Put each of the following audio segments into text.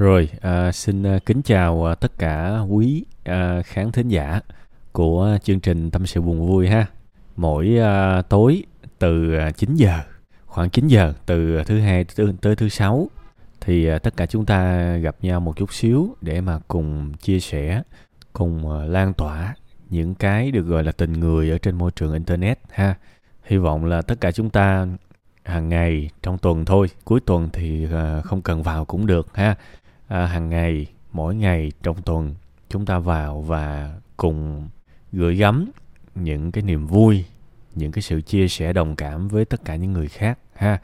Rồi, xin kính chào tất cả quý khán thính giả của chương trình Tâm sự buồn vui ha. Mỗi tối từ 9 giờ, khoảng 9 giờ từ thứ hai tới thứ sáu thì tất cả chúng ta gặp nhau một chút xíu để mà cùng chia sẻ, cùng lan tỏa những cái được gọi là tình người ở trên môi trường internet ha. Hy vọng là tất cả chúng ta hàng ngày trong tuần thôi, cuối tuần thì không cần vào cũng được ha. Hàng ngày, mỗi ngày trong tuần chúng ta vào và cùng gửi gắm những cái niềm vui, những cái sự chia sẻ đồng cảm với tất cả những người khác ha.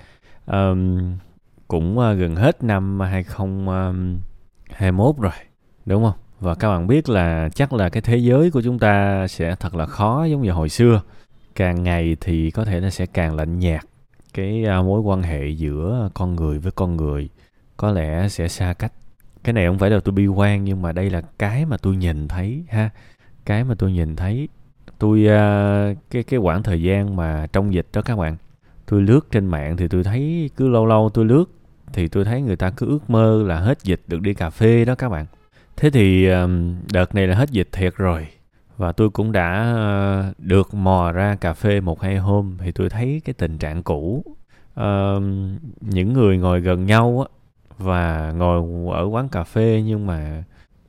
Cũng gần hết năm 2021 rồi, đúng không? Và các bạn biết là chắc là cái thế giới của chúng ta sẽ thật là khó giống như hồi xưa. Càng ngày thì có thể nó sẽ càng lạnh nhạt. Cái mối quan hệ giữa con người với con người có lẽ sẽ xa cách. Cái này không phải là tôi bi quan, nhưng mà đây là cái mà tôi nhìn thấy ha. Cái mà tôi nhìn thấy, tôi cái quãng thời gian mà trong dịch đó các bạn, tôi lướt trên mạng thì tôi thấy cứ lâu lâu tôi lướt thì tôi thấy người ta cứ ước mơ là hết dịch được đi cà phê đó các bạn. Thế thì đợt này là hết dịch thiệt rồi, và tôi cũng đã được mò ra cà phê một hai hôm thì tôi thấy cái tình trạng cũ. Những người ngồi gần nhau á, và ngồi ở quán cà phê nhưng mà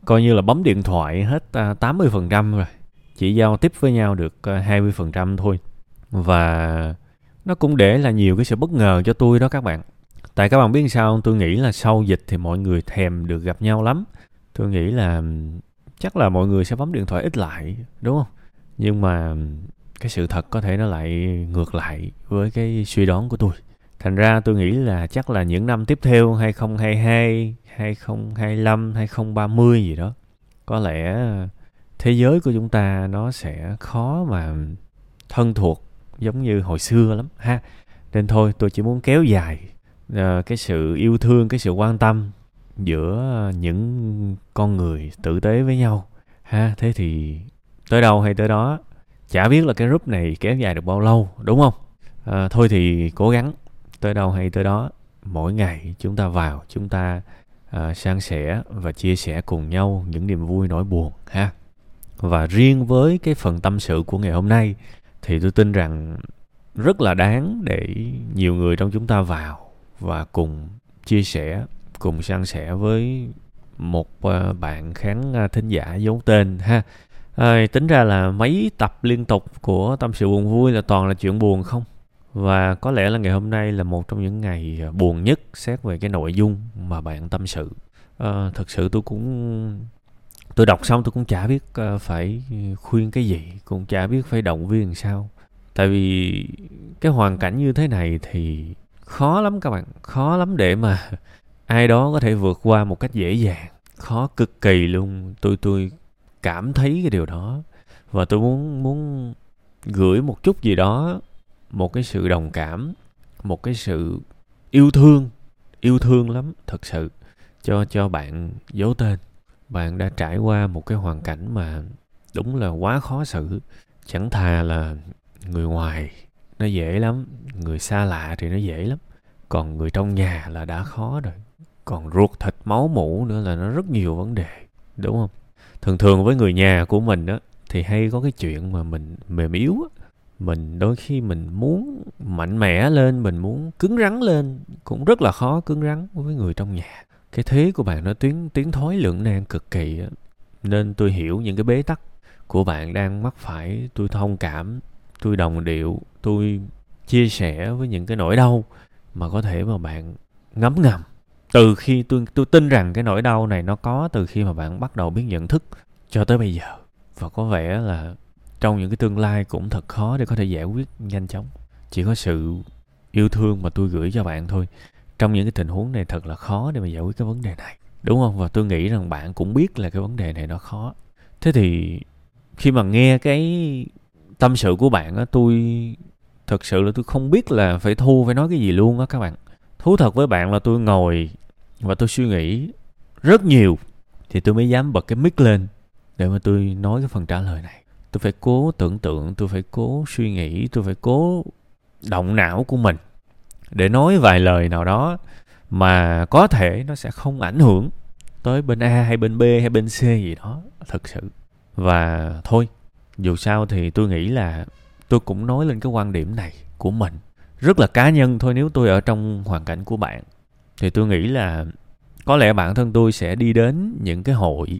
coi như là bấm điện thoại hết 80% rồi, chỉ giao tiếp với nhau được 20% thôi. Và nó cũng để là nhiều cái sự bất ngờ cho tôi đó các bạn. Tại các bạn biết sao không? Tôi nghĩ là sau dịch thì mọi người thèm được gặp nhau lắm. Tôi nghĩ là chắc là mọi người sẽ bấm điện thoại ít lại, đúng không? Nhưng mà cái sự thật có thể nó lại ngược lại với cái suy đoán của tôi. Thành ra tôi nghĩ là chắc là những năm tiếp theo 2022, 2025, 2030 gì đó, có lẽ thế giới của chúng ta nó sẽ khó mà thân thuộc giống như hồi xưa lắm ha. Nên thôi tôi chỉ muốn kéo dài cái sự yêu thương, cái sự quan tâm giữa những con người tử tế với nhau ha. Thế thì tới đâu hay tới đó, chả biết là cái group này kéo dài được bao lâu, đúng không? Thôi thì cố gắng tới đâu hay tới đó, mỗi ngày chúng ta vào, chúng ta san sẻ và chia sẻ cùng nhau những niềm vui nỗi buồn ha. Và riêng với cái phần tâm sự của ngày hôm nay thì tôi tin rằng rất là đáng để nhiều người trong chúng ta vào và cùng chia sẻ, cùng san sẻ với một bạn khán thính giả giấu tên ha. Tính ra là mấy tập liên tục của Tâm sự buồn vui là toàn là chuyện buồn không. Và có lẽ là ngày hôm nay là một trong những ngày buồn nhất xét về cái nội dung mà bạn tâm sự. Thật sự tôi đọc xong tôi cũng chả biết phải khuyên cái gì, cũng chả biết phải động viên sao. Tại vì cái hoàn cảnh như thế này thì khó lắm các bạn, khó lắm để mà ai đó có thể vượt qua một cách dễ dàng, khó cực kỳ luôn. Tôi cảm thấy cái điều đó và tôi muốn gửi một chút gì đó, một cái sự đồng cảm, một cái sự yêu thương lắm thật sự cho bạn giấu tên. Bạn đã trải qua một cái hoàn cảnh mà đúng là quá khó xử. Chẳng thà là người ngoài nó dễ lắm, người xa lạ thì nó dễ lắm, còn người trong nhà là đã khó rồi, còn ruột thịt máu mủ nữa là nó rất nhiều vấn đề, đúng không? Thường với người nhà của mình á thì hay có cái chuyện mà mình mềm yếu á, mình đôi khi mình muốn mạnh mẽ lên, mình muốn cứng rắn lên cũng rất là khó cứng rắn với người trong nhà. Cái thế của bạn nó tiến thoái lưỡng nan cực kỳ á, nên tôi hiểu những cái bế tắc của bạn đang mắc phải. Tôi thông cảm, tôi đồng điệu, tôi chia sẻ với những cái nỗi đau mà có thể mà bạn ngấm ngầm. Từ khi tôi tin rằng cái nỗi đau này nó có từ khi mà bạn bắt đầu biết nhận thức cho tới bây giờ, và có vẻ là trong những cái tương lai cũng thật khó để có thể giải quyết nhanh chóng. Chỉ có sự yêu thương mà tôi gửi cho bạn thôi. Trong những cái tình huống này thật là khó để mà giải quyết cái vấn đề này, đúng không? Và tôi nghĩ rằng bạn cũng biết là cái vấn đề này nó khó. Thế thì khi mà nghe cái tâm sự của bạn á, tôi thật sự là tôi không biết là phải nói cái gì luôn á các bạn. Thú thật với bạn là tôi ngồi và tôi suy nghĩ rất nhiều thì tôi mới dám bật cái mic lên để mà tôi nói cái phần trả lời này. Tôi phải cố tưởng tượng, tôi phải cố suy nghĩ, tôi phải cố động não của mình để nói vài lời nào đó mà có thể nó sẽ không ảnh hưởng tới bên A hay bên B hay bên C gì đó thật sự. Và thôi, dù sao thì tôi nghĩ là tôi cũng nói lên cái quan điểm này của mình, rất là cá nhân thôi. Nếu tôi ở trong hoàn cảnh của bạn thì tôi nghĩ là có lẽ bản thân tôi sẽ đi đến những cái hội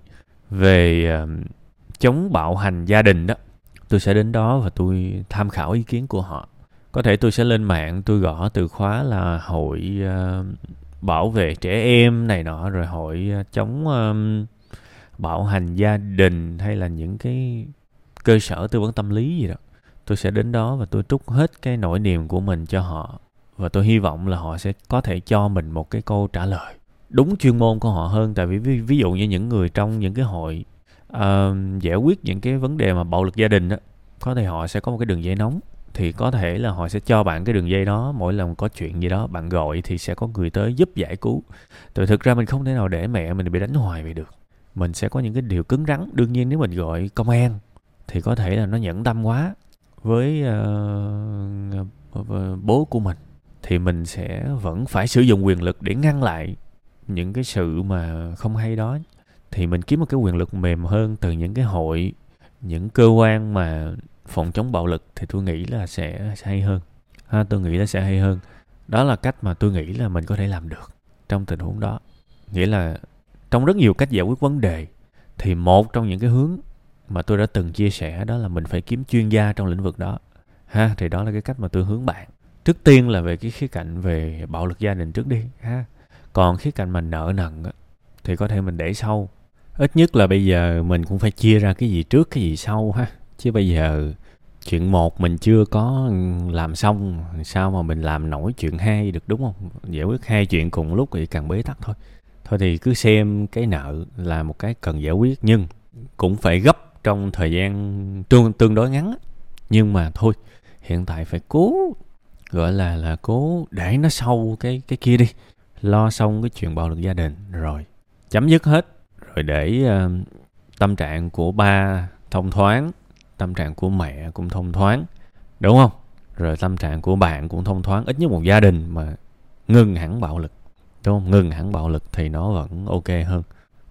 về chống bạo hành gia đình đó. Tôi sẽ đến đó và tôi tham khảo ý kiến của họ. Có thể tôi sẽ lên mạng, tôi gõ từ khóa là hội bảo vệ trẻ em này nọ, rồi hội chống bạo hành gia đình, hay là những cái cơ sở tư vấn tâm lý gì đó. Tôi sẽ đến đó và tôi trút hết cái nỗi niềm của mình cho họ. Và tôi hy vọng là họ sẽ có thể cho mình một cái câu trả lời đúng chuyên môn của họ hơn. Tại vì ví dụ như những người trong những cái hội giải quyết những cái vấn đề mà bạo lực gia đình đó, có thể họ sẽ có một cái đường dây nóng. Thì có thể là họ sẽ cho bạn cái đường dây đó, mỗi lần có chuyện gì đó bạn gọi thì sẽ có người tới giúp giải cứu. Tại thực ra mình không thể nào để mẹ mình bị đánh hoài vậy được. Mình sẽ có những cái điều cứng rắn. Đương nhiên nếu mình gọi công an thì có thể là nó nhẫn tâm quá với bố của mình, thì mình sẽ vẫn phải sử dụng quyền lực để ngăn lại những cái sự mà không hay đó. Thì mình kiếm một cái quyền lực mềm hơn từ những cái hội, những cơ quan mà phòng chống bạo lực, thì tôi nghĩ là sẽ hay hơn. Tôi nghĩ là sẽ hay hơn. Đó là cách mà tôi nghĩ là mình có thể làm được trong tình huống đó. Nghĩa là trong rất nhiều cách giải quyết vấn đề, thì một trong những cái hướng mà tôi đã từng chia sẻ đó là mình phải kiếm chuyên gia trong lĩnh vực đó. Thì đó là cái cách mà tôi hướng bạn. Trước tiên là về cái khía cạnh về bạo lực gia đình trước đi. Còn khía cạnh mà nợ nần thì có thể mình để sau. Ít nhất là bây giờ mình cũng phải chia ra cái gì trước, cái gì sau ha. Chứ bây giờ chuyện một mình chưa có làm xong, sao mà mình làm nổi chuyện hai được, đúng không? Giải quyết hai chuyện cùng lúc thì càng bế tắc thôi. Thôi thì cứ xem cái nợ là một cái cần giải quyết, nhưng cũng phải gấp trong thời gian tương đối ngắn. Nhưng mà thôi, hiện tại phải cố, gọi là cố để nó sau cái kia đi. Lo xong cái chuyện bạo lực gia đình rồi chấm dứt hết, rồi để tâm trạng của ba thông thoáng, tâm trạng của mẹ cũng thông thoáng, đúng không? Rồi tâm trạng của bạn cũng thông thoáng. Ít nhất một gia đình mà ngừng hẳn bạo lực, đúng không? Ngừng hẳn bạo lực thì nó vẫn ok hơn.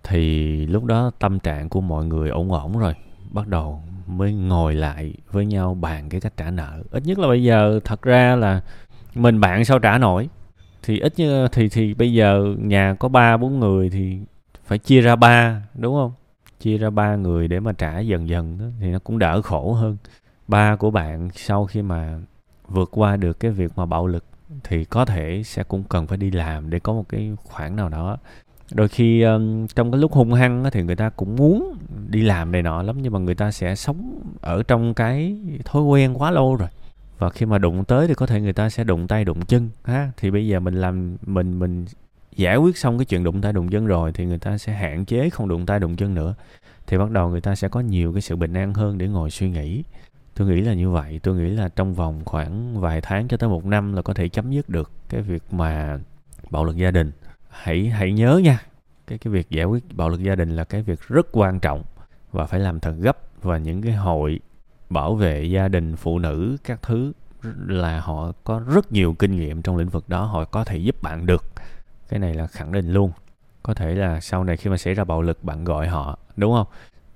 Thì lúc đó tâm trạng của mọi người ổn ổn rồi, bắt đầu mới ngồi lại với nhau bàn cái cách trả nợ. Ít nhất là bây giờ thật ra là mình bạn sao trả nổi. Thì ít nhất thì bây giờ nhà có 3-4 người thì phải chia ra 3, đúng không? Chia ra 3 người để mà trả dần dần đó, thì nó cũng đỡ khổ hơn. Ba của bạn sau khi mà vượt qua được cái việc mà bạo lực thì có thể sẽ cũng cần phải đi làm để có một cái khoản nào đó. Đôi khi trong cái lúc hung hăng thì người ta cũng muốn đi làm này nọ lắm, nhưng mà người ta sẽ sống ở trong cái thói quen quá lâu rồi. Và khi mà đụng tới thì có thể người ta sẽ đụng tay đụng chân ha. Thì bây giờ mình giải quyết xong cái chuyện đụng tay đụng chân rồi thì người ta sẽ hạn chế không đụng tay đụng chân nữa. Thì bắt đầu người ta sẽ có nhiều cái sự bình an hơn để ngồi suy nghĩ. Tôi nghĩ là như vậy. Tôi nghĩ là trong vòng khoảng vài tháng cho tới 1 năm là có thể chấm dứt được cái việc mà bạo lực gia đình. Hãy nhớ nha, cái việc giải quyết bạo lực gia đình là cái việc rất quan trọng và phải làm thật gấp. Và những cái hội bảo vệ gia đình, phụ nữ, các thứ là họ có rất nhiều kinh nghiệm trong lĩnh vực đó, họ có thể giúp bạn được. Cái này là khẳng định luôn. Có thể là sau này khi mà xảy ra bạo lực bạn gọi họ, đúng không?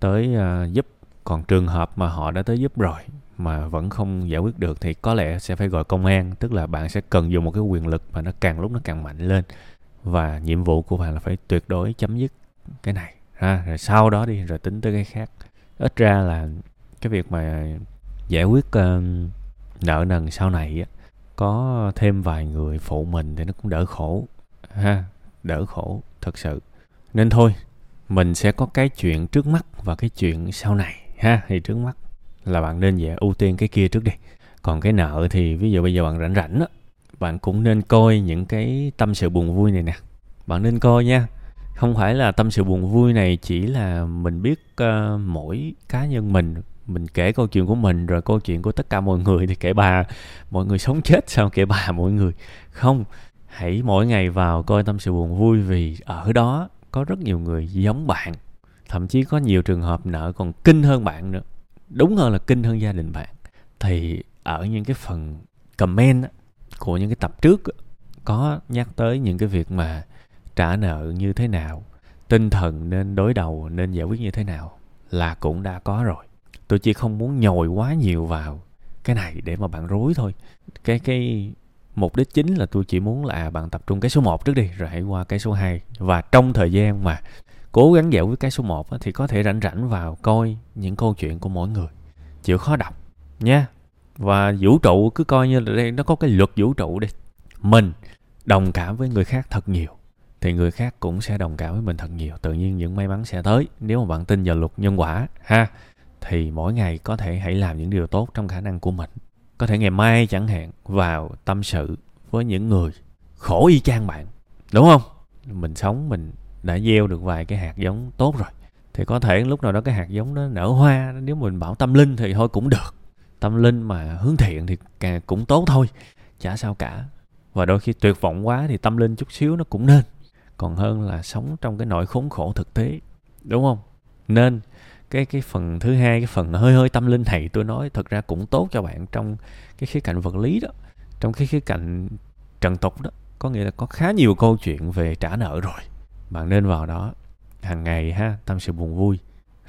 Tới giúp. Còn trường hợp mà họ đã tới giúp rồi mà vẫn không giải quyết được thì có lẽ sẽ phải gọi công an. Tức là bạn sẽ cần dùng một cái quyền lực mà nó càng lúc nó càng mạnh lên. Và nhiệm vụ của bạn là phải tuyệt đối chấm dứt cái này ha, rồi sau đó đi, rồi tính tới cái khác. Ít ra là cái việc mà giải quyết nợ nần sau này có thêm vài người phụ mình thì nó cũng đỡ khổ ha, đỡ khổ thật sự. Nên thôi, mình sẽ có cái chuyện trước mắt và cái chuyện sau này ha. Thì trước mắt là bạn nên ưu tiên cái kia trước đi. Còn cái nợ thì ví dụ bây giờ bạn rảnh bạn cũng nên coi những cái tâm sự buồn vui này nè. Bạn nên coi nha. Không phải là tâm sự buồn vui này chỉ là mình biết mỗi cá nhân mình kể câu chuyện của mình, rồi câu chuyện của tất cả mọi người thì kể bà, mọi người sống chết sao kể bà mọi người. Không, hãy mỗi ngày vào coi tâm sự buồn vui, vì ở đó có rất nhiều người giống bạn. Thậm chí có nhiều trường hợp nợ còn kinh hơn bạn nữa. Đúng hơn là kinh hơn gia đình bạn. Thì ở những cái phần comment của những cái tập trước có nhắc tới những cái việc mà trả nợ như thế nào, tinh thần nên đối đầu, nên giải quyết như thế nào là cũng đã có rồi. Tôi chỉ không muốn nhồi quá nhiều vào cái này để mà bạn rối thôi. Cái mục đích chính là tôi chỉ muốn là bạn tập trung cái số 1 trước đi, rồi hãy qua cái số 2. Và trong thời gian mà cố gắng giải quyết cái số 1 thì có thể rảnh vào coi những câu chuyện của mỗi người. Chịu khó đọc nha. Và vũ trụ cứ coi như là đây, nó có cái luật vũ trụ đi. Mình đồng cảm với người khác thật nhiều thì người khác cũng sẽ đồng cảm với mình thật nhiều. Tự nhiên những may mắn sẽ tới. Nếu mà bạn tin vào luật nhân quả ha, thì mỗi ngày có thể hãy làm những điều tốt trong khả năng của mình. Có thể ngày mai chẳng hạn vào tâm sự với những người khổ y chang bạn, đúng không? Mình sống mình đã gieo được vài cái hạt giống tốt rồi, thì có thể lúc nào đó cái hạt giống nó nở hoa. Nếu mình bảo tâm linh thì thôi cũng được. Tâm linh mà hướng thiện thì càng cũng tốt thôi, chả sao cả. Và đôi khi tuyệt vọng quá thì tâm linh chút xíu nó cũng nên, còn hơn là sống trong cái nỗi khốn khổ thực tế, đúng không? Nên cái phần thứ hai, cái phần hơi tâm linh này, tôi nói thật ra cũng tốt cho bạn trong cái khía cạnh vật lý đó, trong cái khía cạnh trần tục đó. Có nghĩa là có khá nhiều câu chuyện về trả nợ rồi, bạn nên vào đó hàng ngày ha. Tâm sự buồn vui,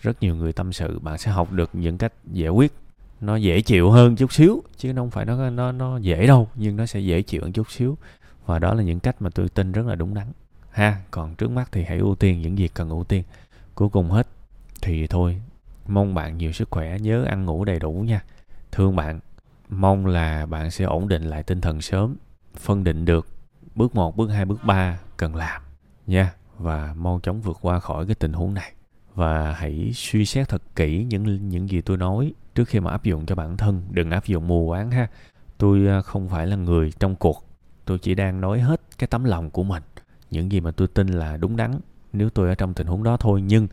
rất nhiều người tâm sự, bạn sẽ học được những cách giải quyết nó dễ chịu hơn chút xíu, chứ không phải nó dễ đâu, nhưng nó sẽ dễ chịu hơn chút xíu. Và đó là những cách mà tôi tin rất là đúng đắn ha. Còn trước mắt thì hãy ưu tiên những việc cần ưu tiên. Cuối cùng hết thì thôi, mong bạn nhiều sức khỏe, nhớ ăn ngủ đầy đủ nha. Thương bạn, mong là bạn sẽ ổn định lại tinh thần sớm, phân định được bước 1, bước 2, bước 3 cần làm nha, và mau chóng vượt qua khỏi cái tình huống này. Và hãy suy xét thật kỹ những gì tôi nói trước khi mà áp dụng cho bản thân, đừng áp dụng mù quáng ha. Tôi không phải là người trong cuộc, tôi chỉ đang nói hết cái tấm lòng của mình, những gì mà tôi tin là đúng đắn nếu tôi ở trong tình huống đó thôi. Nhưng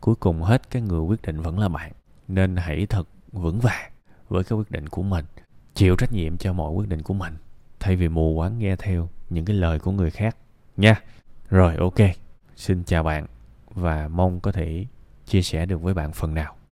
cuối cùng hết, cái người quyết định vẫn là bạn, nên hãy thật vững vàng với cái quyết định của mình, chịu trách nhiệm cho mọi quyết định của mình, thay vì mù quáng nghe theo những cái lời của người khác nha. Rồi, ok, xin chào bạn và mong có thể chia sẻ được với bạn phần nào.